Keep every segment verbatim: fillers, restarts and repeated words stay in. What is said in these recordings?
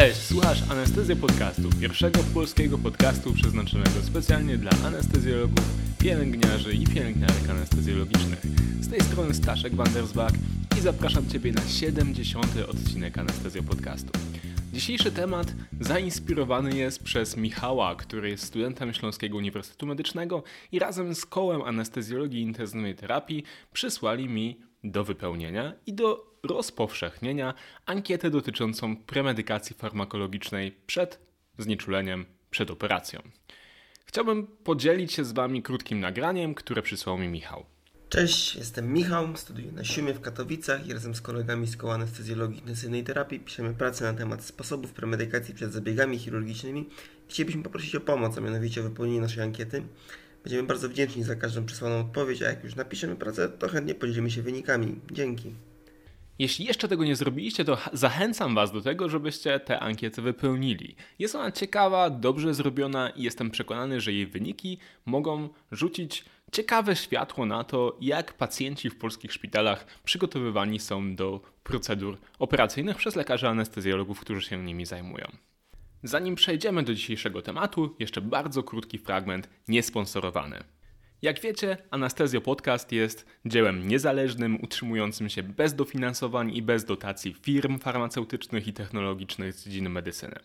Cześć! Słuchasz Anestezję podcastu, pierwszego polskiego podcastu przeznaczonego specjalnie dla anestezjologów, pielęgniarzy i pielęgniarek anestezjologicznych. Z tej strony Staszek Wandersbach i zapraszam Ciebie na siedemdziesiąty odcinek Anestezja podcastu. Dzisiejszy temat zainspirowany jest przez Michała, który jest studentem Śląskiego Uniwersytetu Medycznego i razem z Kołem Anestezjologii i Intensywnej Terapii przysłali mi do wypełnienia i do rozpowszechnienia ankietę dotyczącą premedykacji farmakologicznej przed znieczuleniem, przed operacją. Chciałbym podzielić się z Wami krótkim nagraniem, które przysłał mi Michał. Cześć, jestem Michał, studiuję na Siumie w Katowicach i razem z kolegami z Koła Anestezjologii i Intensywnej Terapii piszemy pracę na temat sposobów premedykacji przed zabiegami chirurgicznymi. Chcielibyśmy poprosić o pomoc, a mianowicie o wypełnienie naszej ankiety. Będziemy bardzo wdzięczni za każdą przysłaną odpowiedź, a jak już napiszemy pracę, to chętnie podzielimy się wynikami. Dzięki. Jeśli jeszcze tego nie zrobiliście, to zachęcam Was do tego, żebyście tę ankietę wypełnili. Jest ona ciekawa, dobrze zrobiona i jestem przekonany, że jej wyniki mogą rzucić ciekawe światło na to, jak pacjenci w polskich szpitalach przygotowywani są do procedur operacyjnych przez lekarzy anestezjologów, którzy się nimi zajmują. Zanim przejdziemy do dzisiejszego tematu, jeszcze bardzo krótki fragment niesponsorowany. Jak wiecie, Anestezja Podcast jest dziełem niezależnym, utrzymującym się bez dofinansowań i bez dotacji firm farmaceutycznych i technologicznych z dziedziny medycyny.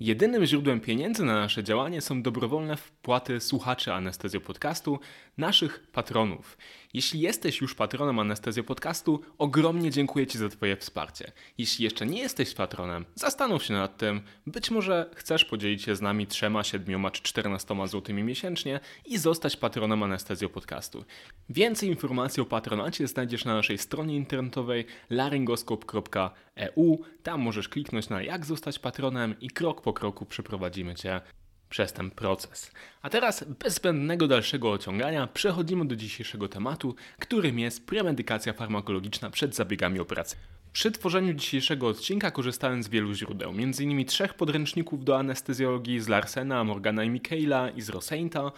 Jedynym źródłem pieniędzy na nasze działanie są dobrowolne wpłaty słuchaczy Anestezja Podcastu, naszych patronów. Jeśli jesteś już patronem Anestezja Podcastu, ogromnie dziękuję Ci za Twoje wsparcie. Jeśli jeszcze nie jesteś patronem, zastanów się nad tym, być może chcesz podzielić się z nami trzema, siedmioma czy czternastoma złotymi miesięcznie i zostać patronem Anestezja Podcastu. Więcej informacji o patronacie znajdziesz na naszej stronie internetowej laryngoskop kropka e u. Tam możesz kliknąć na jak zostać patronem i krok po kroku przeprowadzimy Cię przez ten proces. A teraz bez zbędnego dalszego ociągania przechodzimy do dzisiejszego tematu, którym jest premedykacja farmakologiczna przed zabiegami operacji. Przy tworzeniu dzisiejszego odcinka korzystałem z wielu źródeł, między innymi trzech podręczników do anestezjologii z Larsena, Morgana i Michaela i z Rosainta.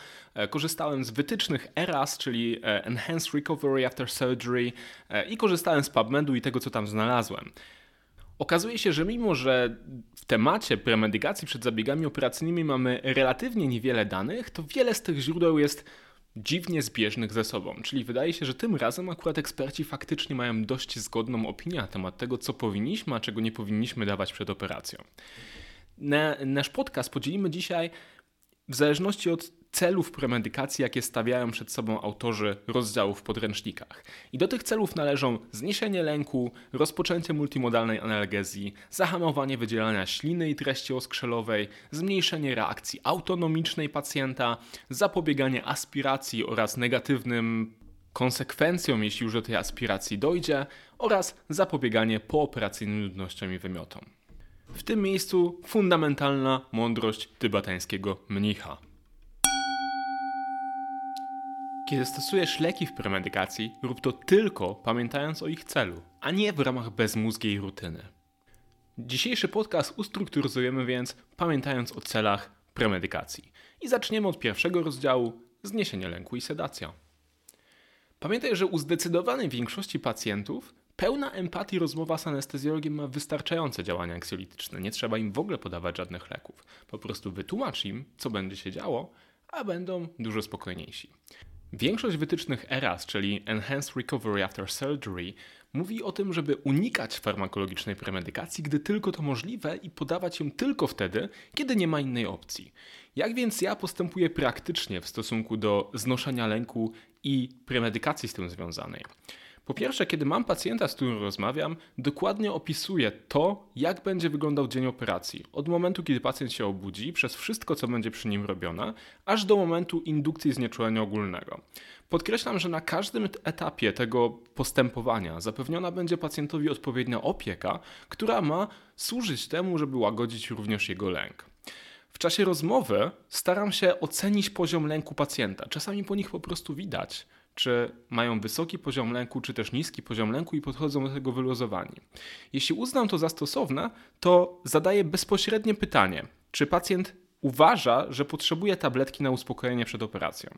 Korzystałem z wytycznych E R A S, czyli Enhanced Recovery After Surgery i korzystałem z PubMedu i tego, co tam znalazłem. Okazuje się, że mimo, że w temacie premedykacji przed zabiegami operacyjnymi mamy relatywnie niewiele danych, to wiele z tych źródeł jest dziwnie zbieżnych ze sobą. Czyli wydaje się, że tym razem akurat eksperci faktycznie mają dość zgodną opinię na temat tego, co powinniśmy, a czego nie powinniśmy dawać przed operacją. Na, nasz podcast podzielimy dzisiaj w zależności od celów premedykacji, jakie stawiają przed sobą autorzy rozdziałów w podręcznikach. I do tych celów należą zniesienie lęku, rozpoczęcie multimodalnej analgezji, zahamowanie wydzielania śliny i treści oskrzelowej, zmniejszenie reakcji autonomicznej pacjenta, zapobieganie aspiracji oraz negatywnym konsekwencjom, jeśli już do tej aspiracji dojdzie, oraz zapobieganie pooperacyjnym nudnościom i wymiotom. W tym miejscu fundamentalna mądrość tybetańskiego mnicha. Kiedy stosujesz leki w premedykacji, rób to tylko pamiętając o ich celu, a nie w ramach bezmózgiej rutyny. Dzisiejszy podcast ustrukturyzujemy więc pamiętając o celach premedykacji. I zaczniemy od pierwszego rozdziału – zniesienie lęku i sedacja. Pamiętaj, że u zdecydowanej większości pacjentów pełna empatii rozmowa z anestezjologiem ma wystarczające działania aksjolityczne. Nie trzeba im w ogóle podawać żadnych leków. Po prostu wytłumacz im, co będzie się działo, a będą dużo spokojniejsi. Większość wytycznych E R A S, czyli Enhanced Recovery After Surgery, mówi o tym, żeby unikać farmakologicznej premedykacji, gdy tylko to możliwe i podawać ją tylko wtedy, kiedy nie ma innej opcji. Jak więc ja postępuję praktycznie w stosunku do znoszenia lęku i premedykacji z tym związanej? Po pierwsze, kiedy mam pacjenta, z którym rozmawiam, dokładnie opisuję to, jak będzie wyglądał dzień operacji. Od momentu, kiedy pacjent się obudzi, przez wszystko, co będzie przy nim robione, aż do momentu indukcji znieczulenia ogólnego. Podkreślam, że na każdym etapie tego postępowania zapewniona będzie pacjentowi odpowiednia opieka, która ma służyć temu, żeby łagodzić również jego lęk. W czasie rozmowy staram się ocenić poziom lęku pacjenta. Czasami po nich po prostu widać, czy mają wysoki poziom lęku, czy też niski poziom lęku i podchodzą do tego wyluzowani. Jeśli uznam to za stosowne, to zadaję bezpośrednie pytanie, czy pacjent uważa, że potrzebuje tabletki na uspokojenie przed operacją.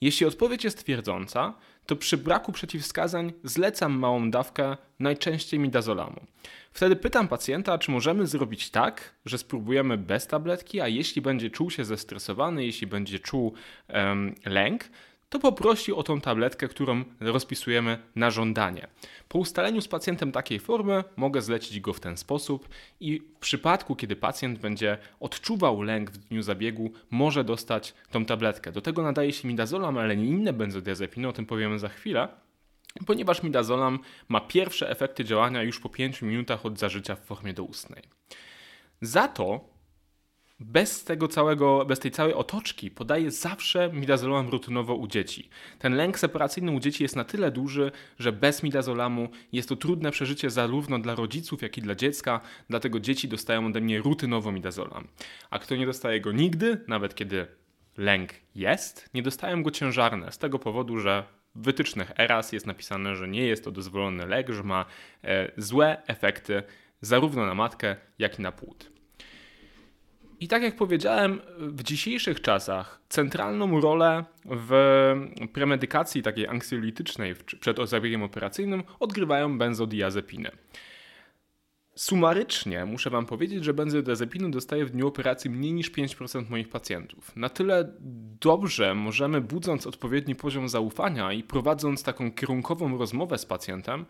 Jeśli odpowiedź jest twierdząca, to przy braku przeciwwskazań zlecam małą dawkę, najczęściej midazolamu. Wtedy pytam pacjenta, czy możemy zrobić tak, że spróbujemy bez tabletki, a jeśli będzie czuł się zestresowany, jeśli będzie czuł um, lęk, to poprosi o tą tabletkę, którą rozpisujemy na żądanie. Po ustaleniu z pacjentem takiej formy mogę zlecić go w ten sposób i w przypadku, kiedy pacjent będzie odczuwał lęk w dniu zabiegu, może dostać tą tabletkę. Do tego nadaje się midazolam, ale nie inne benzodiazepiny, o tym powiemy za chwilę, ponieważ midazolam ma pierwsze efekty działania już po pięciu minutach od zażycia w formie doustnej. Za to Bez, tego całego, bez tej całej otoczki podaję zawsze midazolam rutynowo u dzieci. Ten lęk separacyjny u dzieci jest na tyle duży, że bez midazolamu jest to trudne przeżycie zarówno dla rodziców, jak i dla dziecka, dlatego dzieci dostają ode mnie rutynowo midazolam. A kto nie dostaje go nigdy, nawet kiedy lęk jest, nie dostają go ciężarne z tego powodu, że w wytycznych E R A S jest napisane, że nie jest to dozwolony lek, że ma e, złe efekty zarówno na matkę, jak i na płód. I tak jak powiedziałem, w dzisiejszych czasach centralną rolę w premedykacji takiej anksjolitycznej przed zabiegiem operacyjnym odgrywają benzodiazepiny. Sumarycznie muszę Wam powiedzieć, że benzodiazepiny dostaję w dniu operacji mniej niż pięć procent moich pacjentów. Na tyle dobrze możemy, budząc odpowiedni poziom zaufania i prowadząc taką kierunkową rozmowę z pacjentem,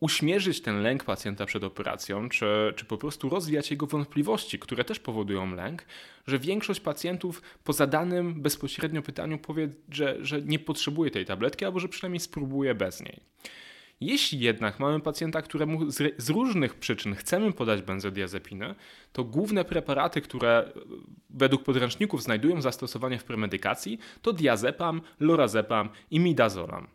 uśmierzyć ten lęk pacjenta przed operacją, czy, czy po prostu rozwiać jego wątpliwości, które też powodują lęk, że większość pacjentów po zadanym bezpośrednio pytaniu powie, że, że nie potrzebuje tej tabletki albo że przynajmniej spróbuje bez niej. Jeśli jednak mamy pacjenta, któremu z, z różnych przyczyn chcemy podać benzodiazepinę, to główne preparaty, które według podręczników znajdują zastosowanie w premedykacji, to diazepam, lorazepam i midazolam.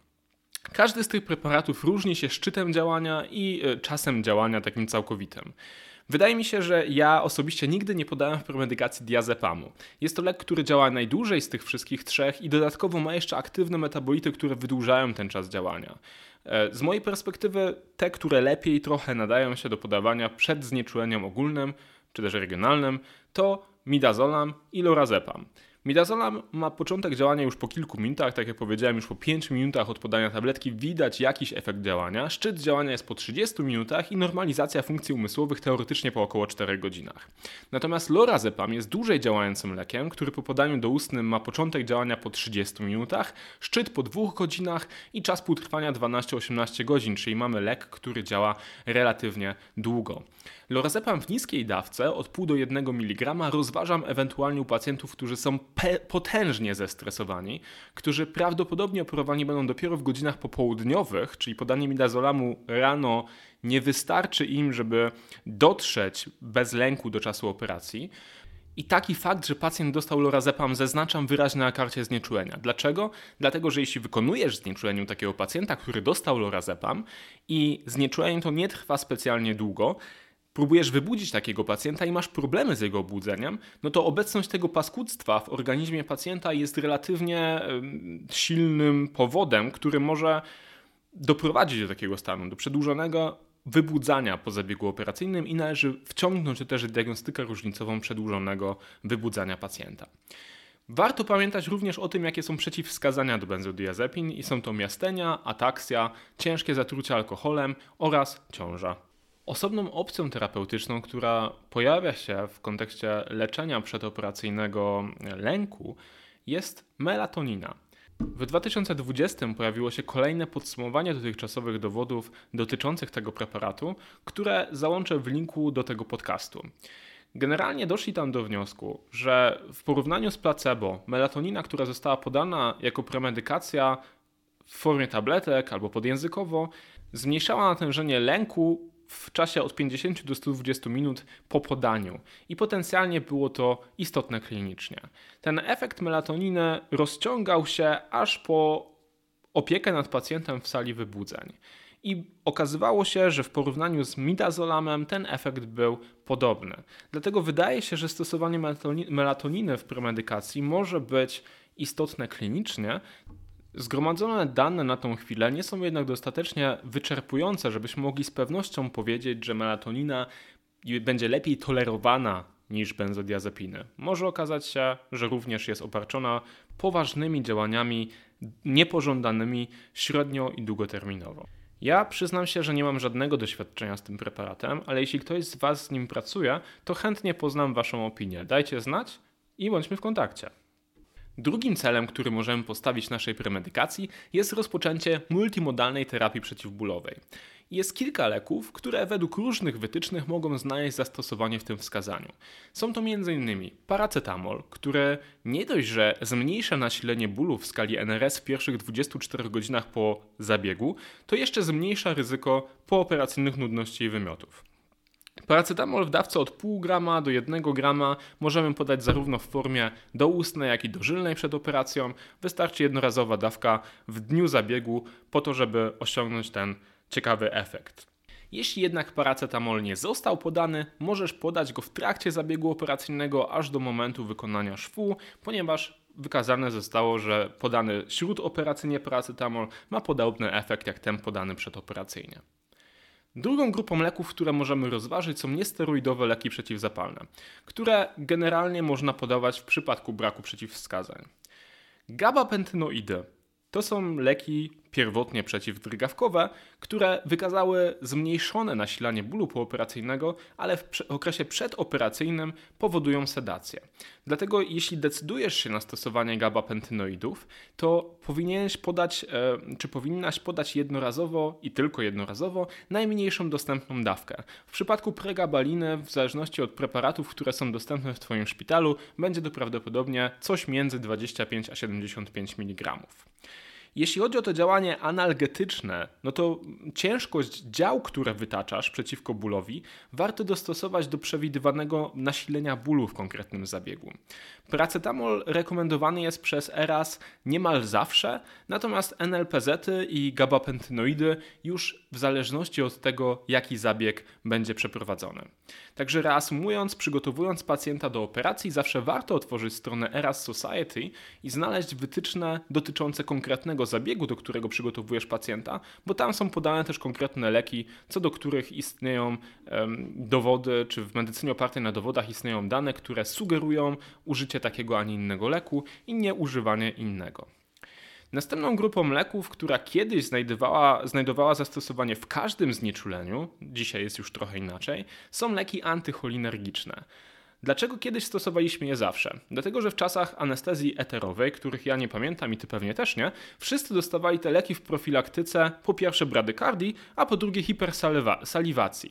Każdy z tych preparatów różni się szczytem działania i czasem działania takim całkowitym. Wydaje mi się, że ja osobiście nigdy nie podałem w premedykacji diazepamu. Jest to lek, który działa najdłużej z tych wszystkich trzech i dodatkowo ma jeszcze aktywne metabolity, które wydłużają ten czas działania. Z mojej perspektywy te, które lepiej trochę nadają się do podawania przed znieczuleniem ogólnym, czy też regionalnym, to midazolam i lorazepam. Midazolam ma początek działania już po kilku minutach, tak jak powiedziałem, już po pięciu minutach od podania tabletki widać jakiś efekt działania, szczyt działania jest po trzydziestu minutach i normalizacja funkcji umysłowych teoretycznie po około czterech godzinach. Natomiast lorazepam jest dłużej działającym lekiem, który po podaniu doustnym ma początek działania po trzydziestu minutach, szczyt po dwóch godzinach i czas półtrwania dwanaście do osiemnastu godzin, czyli mamy lek, który działa relatywnie długo. Lorazepam w niskiej dawce od pół do jednego miligrama rozważam ewentualnie u pacjentów, którzy są pe- potężnie zestresowani, którzy prawdopodobnie operowani będą dopiero w godzinach popołudniowych, czyli podanie midazolamu rano nie wystarczy im, żeby dotrzeć bez lęku do czasu operacji. I taki fakt, że pacjent dostał lorazepam, zaznaczam wyraźnie na karcie znieczulenia. Dlaczego? Dlatego, że jeśli wykonujesz znieczulenie takiego pacjenta, który dostał lorazepam i znieczulenie to nie trwa specjalnie długo, próbujesz wybudzić takiego pacjenta i masz problemy z jego obudzeniem, no to obecność tego paskudstwa w organizmie pacjenta jest relatywnie silnym powodem, który może doprowadzić do takiego stanu, do przedłużonego wybudzania po zabiegu operacyjnym i należy wciągnąć też diagnostykę różnicową przedłużonego wybudzania pacjenta. Warto pamiętać również o tym, jakie są przeciwwskazania do benzodiazepin i są to miastenia, ataksja, ciężkie zatrucie alkoholem oraz ciąża. Osobną opcją terapeutyczną, która pojawia się w kontekście leczenia przedoperacyjnego lęku, jest melatonina. W dwa tysiące dwudziestym pojawiło się kolejne podsumowanie dotychczasowych dowodów dotyczących tego preparatu, które załączę w linku do tego podcastu. Generalnie doszli tam do wniosku, że w porównaniu z placebo melatonina, która została podana jako premedykacja w formie tabletek albo podjęzykowo, zmniejszała natężenie lęku w czasie od pięćdziesięciu do stu dwudziestu minut po podaniu i potencjalnie było to istotne klinicznie. Ten efekt melatoniny rozciągał się aż po opiekę nad pacjentem w sali wybudzeń i okazywało się, że w porównaniu z midazolamem ten efekt był podobny. Dlatego wydaje się, że stosowanie melatoniny w premedykacji może być istotne klinicznie. Zgromadzone dane na tą chwilę nie są jednak dostatecznie wyczerpujące, żebyśmy mogli z pewnością powiedzieć, że melatonina będzie lepiej tolerowana niż benzodiazepiny. Może okazać się, że również jest obarczona poważnymi działaniami niepożądanymi średnio i długoterminowo. Ja przyznam się, że nie mam żadnego doświadczenia z tym preparatem, ale jeśli ktoś z Was z nim pracuje, to chętnie poznam Waszą opinię. Dajcie znać i bądźmy w kontakcie. Drugim celem, który możemy postawić naszej premedykacji, jest rozpoczęcie multimodalnej terapii przeciwbólowej. Jest kilka leków, które według różnych wytycznych mogą znaleźć zastosowanie w tym wskazaniu. Są to m.in. paracetamol, który nie dość, że zmniejsza nasilenie bólu w skali N R S w pierwszych dwudziestu czterech godzinach po zabiegu, to jeszcze zmniejsza ryzyko pooperacyjnych nudności i wymiotów. Paracetamol w dawce od zero przecinek pięć grama do jednego grama możemy podać zarówno w formie doustnej, jak i dożylnej przed operacją. Wystarczy jednorazowa dawka w dniu zabiegu po to, żeby osiągnąć ten ciekawy efekt. Jeśli jednak paracetamol nie został podany, możesz podać go w trakcie zabiegu operacyjnego aż do momentu wykonania szwu, ponieważ wykazane zostało, że podany śródoperacyjnie paracetamol ma podobny efekt jak ten podany przedoperacyjnie. Drugą grupą leków, które możemy rozważyć, są niesteroidowe leki przeciwzapalne, które generalnie można podawać w przypadku braku przeciwwskazań. Gabapentynoidy to są leki pierwotnie przeciwdrgawkowe, które wykazały zmniejszone nasilanie bólu pooperacyjnego, ale w okresie przedoperacyjnym powodują sedację. Dlatego jeśli decydujesz się na stosowanie gabapentynoidów, to powinieneś podać, czy powinnaś podać jednorazowo i tylko jednorazowo najmniejszą dostępną dawkę. W przypadku pregabaliny, w zależności od preparatów, które są dostępne w Twoim szpitalu, będzie to prawdopodobnie coś między dwadzieścia pięć a siedemdziesiąt pięć miligramów. Jeśli chodzi o to działanie analgetyczne, no to ciężkość dział, które wytaczasz przeciwko bólowi, warto dostosować do przewidywanego nasilenia bólu w konkretnym zabiegu. Paracetamol rekomendowany jest przez E R A S niemal zawsze, natomiast N L P Z-y i gabapentynoidy już w zależności od tego, jaki zabieg będzie przeprowadzony. Także reasumując, przygotowując pacjenta do operacji, zawsze warto otworzyć stronę E R A S Society i znaleźć wytyczne dotyczące konkretnego zabiegu, do którego przygotowujesz pacjenta, bo tam są podane też konkretne leki, co do których istnieją um, dowody, czy w medycynie opartej na dowodach istnieją dane, które sugerują użycie takiego, a nie innego leku i nie używanie innego. Następną grupą leków, która kiedyś znajdowała, znajdowała zastosowanie w każdym znieczuleniu, dzisiaj jest już trochę inaczej, są leki antycholinergiczne. Dlaczego kiedyś stosowaliśmy je zawsze? Dlatego, że w czasach anestezji eterowej, których ja nie pamiętam i Ty pewnie też nie, wszyscy dostawali te leki w profilaktyce po pierwsze bradykardii, a po drugie hipersaliwacji.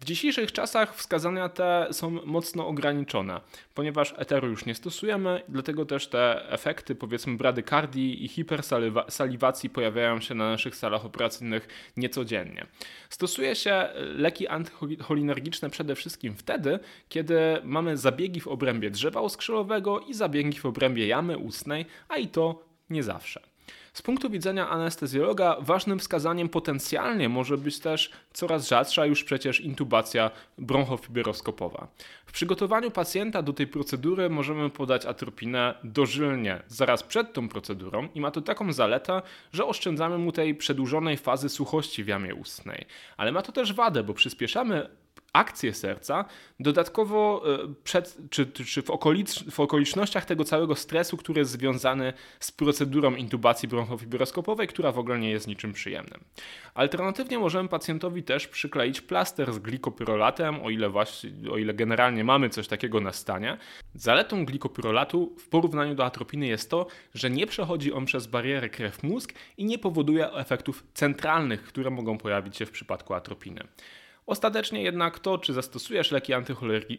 W dzisiejszych czasach wskazania te są mocno ograniczone, ponieważ eteru już nie stosujemy, dlatego też te efekty, powiedzmy, bradykardii i hipersaliwacji pojawiają się na naszych salach operacyjnych niecodziennie. Stosuje się leki antycholinergiczne przede wszystkim wtedy, kiedy mamy zabiegi w obrębie drzewa oskrzylowego i zabiegi w obrębie jamy ustnej, a i to nie zawsze. Z punktu widzenia anestezjologa ważnym wskazaniem potencjalnie może być też coraz rzadsza już przecież intubacja bronchofibroskopowa. W przygotowaniu pacjenta do tej procedury możemy podać atropinę dożylnie zaraz przed tą procedurą i ma to taką zaletę, że oszczędzamy mu tej przedłużonej fazy suchości w jamie ustnej. Ale ma to też wadę, bo przyspieszamy akcję serca, dodatkowo przed, czy, czy w, okolicz, w okolicznościach tego całego stresu, który jest związany z procedurą intubacji bronchofibroskopowej, która w ogóle nie jest niczym przyjemnym. Alternatywnie możemy pacjentowi też przykleić plaster z glikopyrolatem, o ile, właśnie, o ile generalnie mamy coś takiego na stanie. Zaletą glikopyrolatu w porównaniu do atropiny jest to, że nie przechodzi on przez barierę krew-mózg i nie powoduje efektów centralnych, które mogą pojawić się w przypadku atropiny. Ostatecznie jednak to, czy zastosujesz leki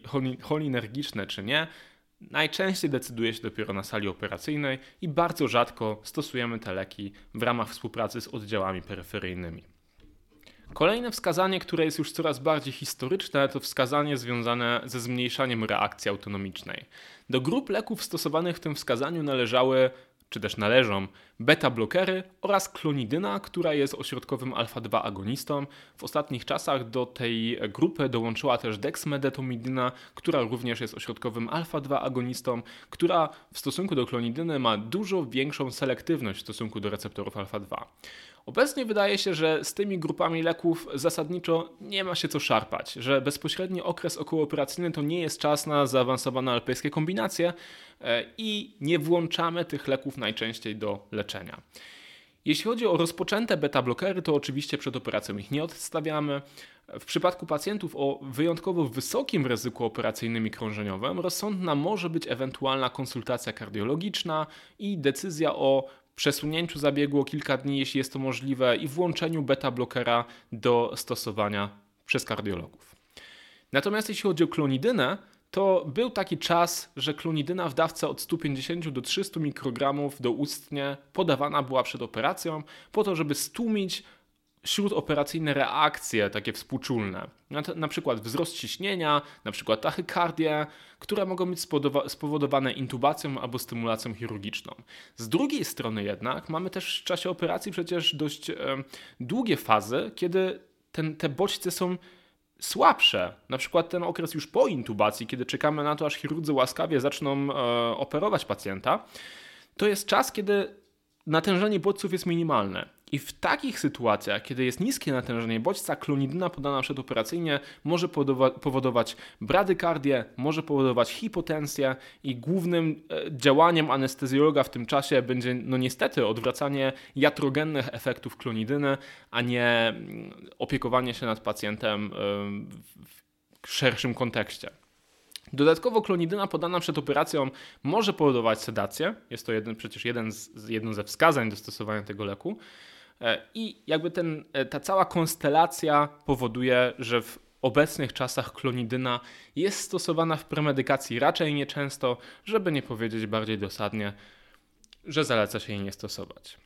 antycholinergiczne czy nie, najczęściej decyduje się dopiero na sali operacyjnej i bardzo rzadko stosujemy te leki w ramach współpracy z oddziałami peryferyjnymi. Kolejne wskazanie, które jest już coraz bardziej historyczne, to wskazanie związane ze zmniejszaniem reakcji autonomicznej. Do grup leków stosowanych w tym wskazaniu należały czy też należą beta-blokery oraz klonidyna, która jest ośrodkowym alfa dwa agonistą. W ostatnich czasach do tej grupy dołączyła też dexmedetomidyna, która również jest ośrodkowym alfa dwa agonistą, która w stosunku do klonidyny ma dużo większą selektywność w stosunku do receptorów alfa dwa. Obecnie wydaje się, że z tymi grupami leków zasadniczo nie ma się co szarpać, że bezpośredni okres okołooperacyjny to nie jest czas na zaawansowane alpejskie kombinacje i nie włączamy tych leków najczęściej do leczenia. leczenia. Jeśli chodzi o rozpoczęte beta-blokery, to oczywiście przed operacją ich nie odstawiamy. W przypadku pacjentów o wyjątkowo wysokim ryzyku operacyjnym i krążeniowym rozsądna może być ewentualna konsultacja kardiologiczna i decyzja o przesunięciu zabiegu o kilka dni, jeśli jest to możliwe, i włączeniu beta-blokera do stosowania przez kardiologów. Natomiast jeśli chodzi o klonidynę, to był taki czas, że klonidyna w dawce od sto pięćdziesiąt do trzystu mikrogramów doustnie podawana była przed operacją po to, żeby stłumić śródoperacyjne reakcje takie współczulne, na, na przykład wzrost ciśnienia, na przykład tachykardię, które mogą być spowodowane intubacją albo stymulacją chirurgiczną. Z drugiej strony jednak mamy też w czasie operacji przecież dość e, długie fazy, kiedy ten, te bodźce są słabsze, na przykład ten okres już po intubacji, kiedy czekamy na to, aż chirurdzy łaskawie zaczną e, operować pacjenta, to jest czas, kiedy natężenie bodźców jest minimalne. I w takich sytuacjach, kiedy jest niskie natężenie bodźca, klonidyna podana przedoperacyjnie może powodować bradykardię, może powodować hipotensję i głównym działaniem anestezjologa w tym czasie będzie no niestety odwracanie jatrogennych efektów klonidyny, a nie opiekowanie się nad pacjentem w szerszym kontekście. Dodatkowo klonidyna podana przed operacją może powodować sedację, jest to jeden, przecież jeden z, jedno ze wskazań do stosowania tego leku i jakby ten, ta cała konstelacja powoduje, że w obecnych czasach klonidyna jest stosowana w premedykacji raczej nieczęsto, żeby nie powiedzieć bardziej dosadnie, że zaleca się jej nie stosować.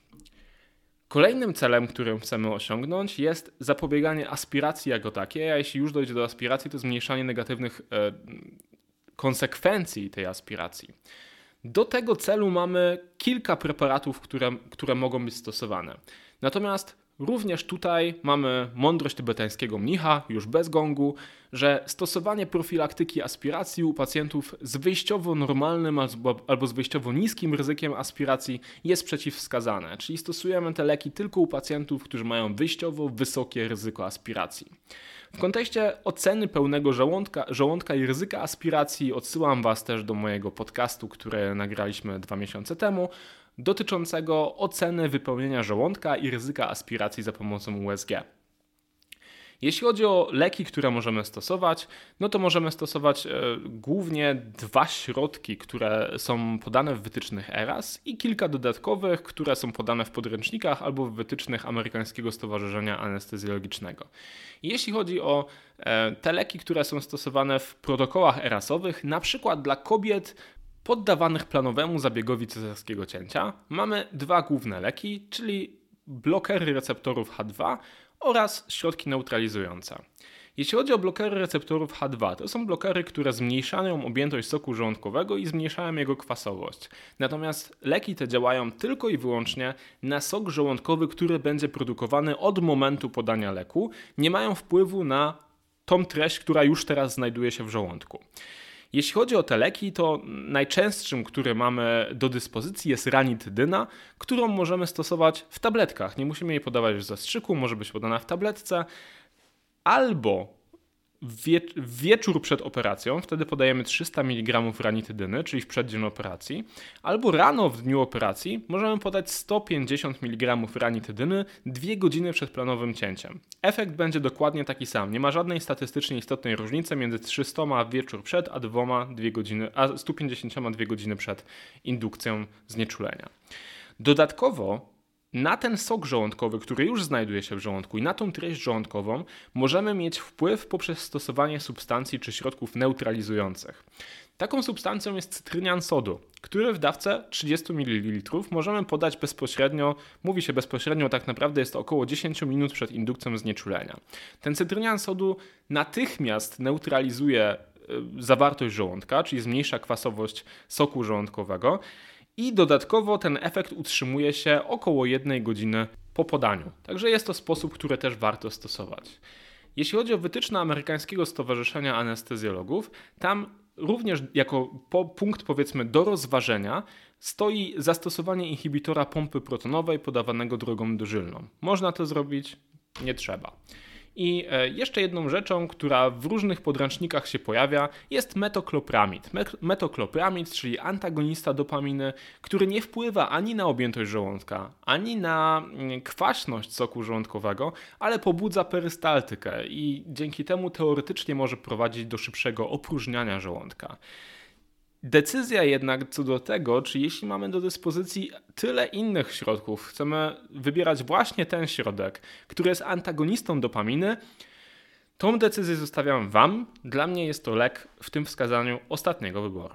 Kolejnym celem, którym chcemy osiągnąć, jest zapobieganie aspiracji jako takiej, a jeśli już dojdzie do aspiracji, to zmniejszanie negatywnych e, konsekwencji tej aspiracji. Do tego celu mamy kilka preparatów, które, które mogą być stosowane. Natomiast również tutaj mamy mądrość tybetańskiego mnicha, już bez gongu, że stosowanie profilaktyki aspiracji u pacjentów z wyjściowo normalnym albo z wyjściowo niskim ryzykiem aspiracji jest przeciwwskazane, czyli stosujemy te leki tylko u pacjentów, którzy mają wyjściowo wysokie ryzyko aspiracji. W kontekście oceny pełnego żołądka, żołądka i ryzyka aspiracji odsyłam Was też do mojego podcastu, który nagraliśmy dwa miesiące temu, dotyczącego oceny wypełnienia żołądka i ryzyka aspiracji za pomocą U S G. Jeśli chodzi o leki, które możemy stosować, no to możemy stosować głównie dwa środki, które są podane w wytycznych E R A S i kilka dodatkowych, które są podane w podręcznikach albo w wytycznych Amerykańskiego Stowarzyszenia Anestezjologicznego. Jeśli chodzi o te leki, które są stosowane w protokołach erasowych, na przykład dla kobiet poddawanych planowemu zabiegowi cesarskiego cięcia, mamy dwa główne leki, czyli blokery receptorów H dwa oraz środki neutralizujące. Jeśli chodzi o blokery receptorów H dwa, to są blokery, które zmniejszają objętość soku żołądkowego i zmniejszają jego kwasowość. Natomiast leki te działają tylko i wyłącznie na sok żołądkowy, który będzie produkowany od momentu podania leku. Nie mają wpływu na tą treść, która już teraz znajduje się w żołądku. Jeśli chodzi o te leki, to najczęstszym, który mamy do dyspozycji, jest ranitydyna, którą możemy stosować w tabletkach. Nie musimy jej podawać w zastrzyku, może być podana w tabletce albo wie, wieczór przed operacją, wtedy podajemy trzysta miligramów ranitydyny, czyli w przeddzień operacji, albo rano w dniu operacji możemy podać sto pięćdziesiąt miligramów ranitydyny dwie godziny przed planowym cięciem. Efekt będzie dokładnie taki sam, nie ma żadnej statystycznie istotnej różnicy między trzysta wieczór przed, a, dwoma, dwie godziny, a sto pięćdziesiąt dwie godziny przed indukcją znieczulenia. Dodatkowo na ten sok żołądkowy, który już znajduje się w żołądku i na tą treść żołądkową możemy mieć wpływ poprzez stosowanie substancji czy środków neutralizujących. Taką substancją jest cytrynian sodu, który w dawce trzydzieści mililitrów możemy podać bezpośrednio, mówi się bezpośrednio, tak naprawdę jest to około dziesięć minut przed indukcją znieczulenia. Ten cytrynian sodu natychmiast neutralizuje zawartość żołądka, czyli zmniejsza kwasowość soku żołądkowego. I dodatkowo ten efekt utrzymuje się około jednej godziny po podaniu. Także jest to sposób, który też warto stosować. Jeśli chodzi o wytyczne Amerykańskiego Stowarzyszenia Anestezjologów, tam również jako punkt, powiedzmy, do rozważenia stoi zastosowanie inhibitora pompy protonowej podawanego drogą dożylną. Można to zrobić, nie trzeba. I jeszcze jedną rzeczą, która w różnych podręcznikach się pojawia, jest metoklopramid. Metoklopramid, czyli antagonista dopaminy, który nie wpływa ani na objętość żołądka, ani na kwaśność soku żołądkowego, ale pobudza perystaltykę i dzięki temu teoretycznie może prowadzić do szybszego opróżniania żołądka. Decyzja jednak co do tego, czy jeśli mamy do dyspozycji tyle innych środków, chcemy wybierać właśnie ten środek, który jest antagonistą dopaminy, tą decyzję zostawiam Wam. Dla mnie jest to lek w tym wskazaniu ostatniego wyboru.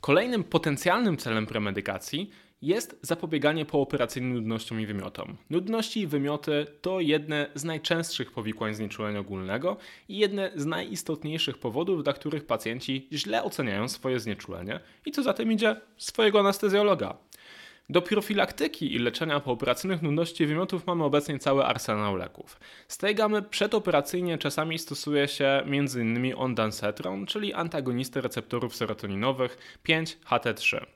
Kolejnym potencjalnym celem premedykacji jest zapobieganie pooperacyjnym nudnościom i wymiotom. Nudności i wymioty to jedne z najczęstszych powikłań znieczulenia ogólnego i jedne z najistotniejszych powodów, dla których pacjenci źle oceniają swoje znieczulenie i co za tym idzie swojego anestezjologa. Do profilaktyki i leczenia pooperacyjnych nudności i wymiotów mamy obecnie cały arsenał leków. Z tej gamy przedoperacyjnie czasami stosuje się m.in. ondansetron, czyli antagonistę receptorów serotoninowych pięć H T trzy.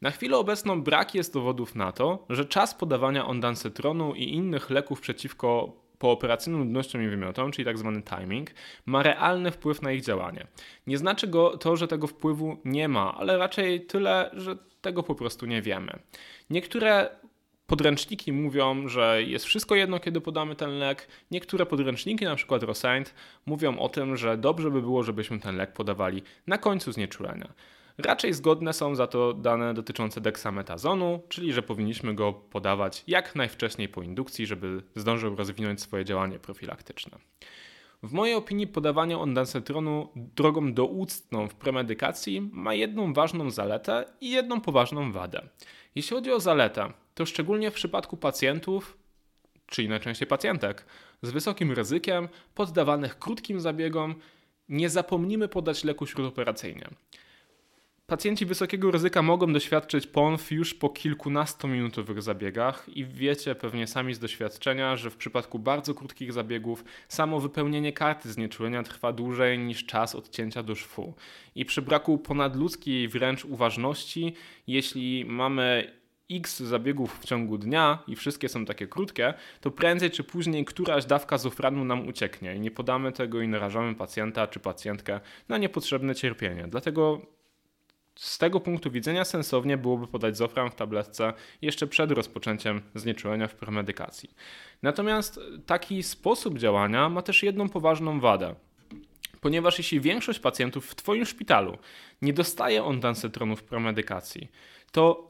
Na chwilę obecną brak jest dowodów na to, że czas podawania ondansetronu i innych leków przeciwko pooperacyjnym nudnościom i wymiotom, czyli tzw. timing, ma realny wpływ na ich działanie. Nie znaczy go to, że tego wpływu nie ma, ale raczej tyle, że tego po prostu nie wiemy. Niektóre podręczniki mówią, że jest wszystko jedno, kiedy podamy ten lek. Niektóre podręczniki, na przykład Rosaint, mówią o tym, że dobrze by było, żebyśmy ten lek podawali na końcu znieczulenia. Raczej zgodne są za to dane dotyczące deksametazonu, czyli że powinniśmy go podawać jak najwcześniej po indukcji, żeby zdążył rozwinąć swoje działanie profilaktyczne. W mojej opinii podawanie ondansetronu drogą doustną w premedykacji ma jedną ważną zaletę i jedną poważną wadę. Jeśli chodzi o zaletę, to szczególnie w przypadku pacjentów, czyli najczęściej pacjentek, z wysokim ryzykiem, poddawanych krótkim zabiegom, nie zapomnimy podać leku śródoperacyjnie. Pacjenci wysokiego ryzyka mogą doświadczyć ponw już po kilkunastominutowych zabiegach i wiecie pewnie sami z doświadczenia, że w przypadku bardzo krótkich zabiegów samo wypełnienie karty znieczulenia trwa dłużej niż czas odcięcia do szwu. I przy braku ponadludzkiej wręcz uważności, jeśli mamy x zabiegów w ciągu dnia i wszystkie są takie krótkie, to prędzej czy później któraś dawka zofranu nam ucieknie i nie podamy tego i narażamy pacjenta czy pacjentkę na niepotrzebne cierpienie. Dlatego z tego punktu widzenia sensownie byłoby podać zofran w tabletce jeszcze przed rozpoczęciem znieczulenia w premedykacji. Natomiast taki sposób działania ma też jedną poważną wadę. Ponieważ jeśli większość pacjentów w Twoim szpitalu nie dostaje ondansetronu w premedykacji, to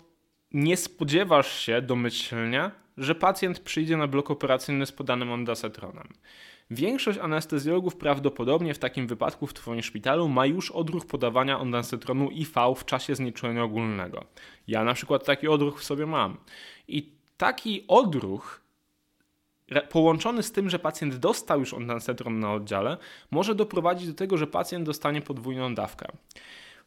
nie spodziewasz się domyślnie, że pacjent przyjdzie na blok operacyjny z podanym ondansetronem. Większość anestezjologów prawdopodobnie w takim wypadku w Twoim szpitalu ma już odruch podawania ondansetronu I V w czasie znieczulenia ogólnego. Ja na przykład taki odruch w sobie mam. I taki odruch połączony z tym, że pacjent dostał już ondansetron na oddziale, może doprowadzić do tego, że pacjent dostanie podwójną dawkę.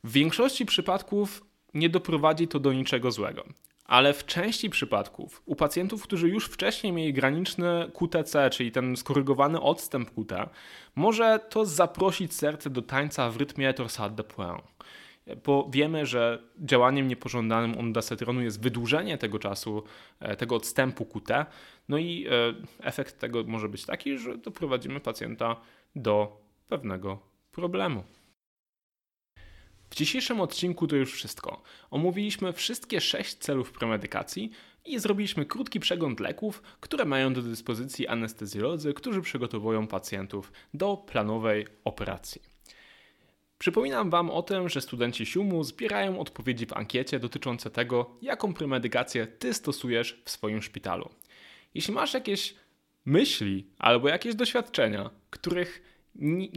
W większości przypadków nie doprowadzi to do niczego złego. Ale w części przypadków u pacjentów, którzy już wcześniej mieli graniczny Q T C, czyli ten skorygowany odstęp Q T, może to zaprosić serce do tańca w rytmie torsade de poing. Bo wiemy, że działaniem niepożądanym ondansetronu jest wydłużenie tego czasu, tego odstępu Q T. No i efekt tego może być taki, że doprowadzimy pacjenta do pewnego problemu. W dzisiejszym odcinku to już wszystko. Omówiliśmy wszystkie sześć celów premedykacji i zrobiliśmy krótki przegląd leków, które mają do dyspozycji anestezjolodzy, którzy przygotowują pacjentów do planowej operacji. Przypominam Wam o tym, że studenci Siumu zbierają odpowiedzi w ankiecie dotyczące tego, jaką premedykację Ty stosujesz w swoim szpitalu. Jeśli masz jakieś myśli albo jakieś doświadczenia, których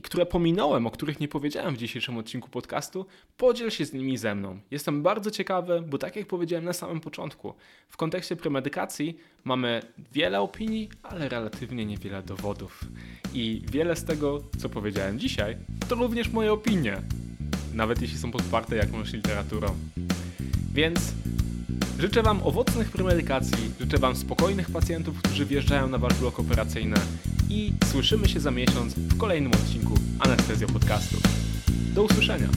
które pominąłem, o których nie powiedziałem w dzisiejszym odcinku podcastu, podziel się z nimi ze mną. Jestem bardzo ciekawy, bo tak jak powiedziałem na samym początku, w kontekście premedykacji mamy wiele opinii, ale relatywnie niewiele dowodów. I wiele z tego, co powiedziałem dzisiaj, to również moje opinie, nawet jeśli są podparte jakąś literaturą. Więc życzę Wam owocnych premedykacji, życzę Wam spokojnych pacjentów, którzy wjeżdżają na Wasz blok operacyjny i słyszymy się za miesiąc w kolejnym odcinku Anestezja Podcastu. Do usłyszenia!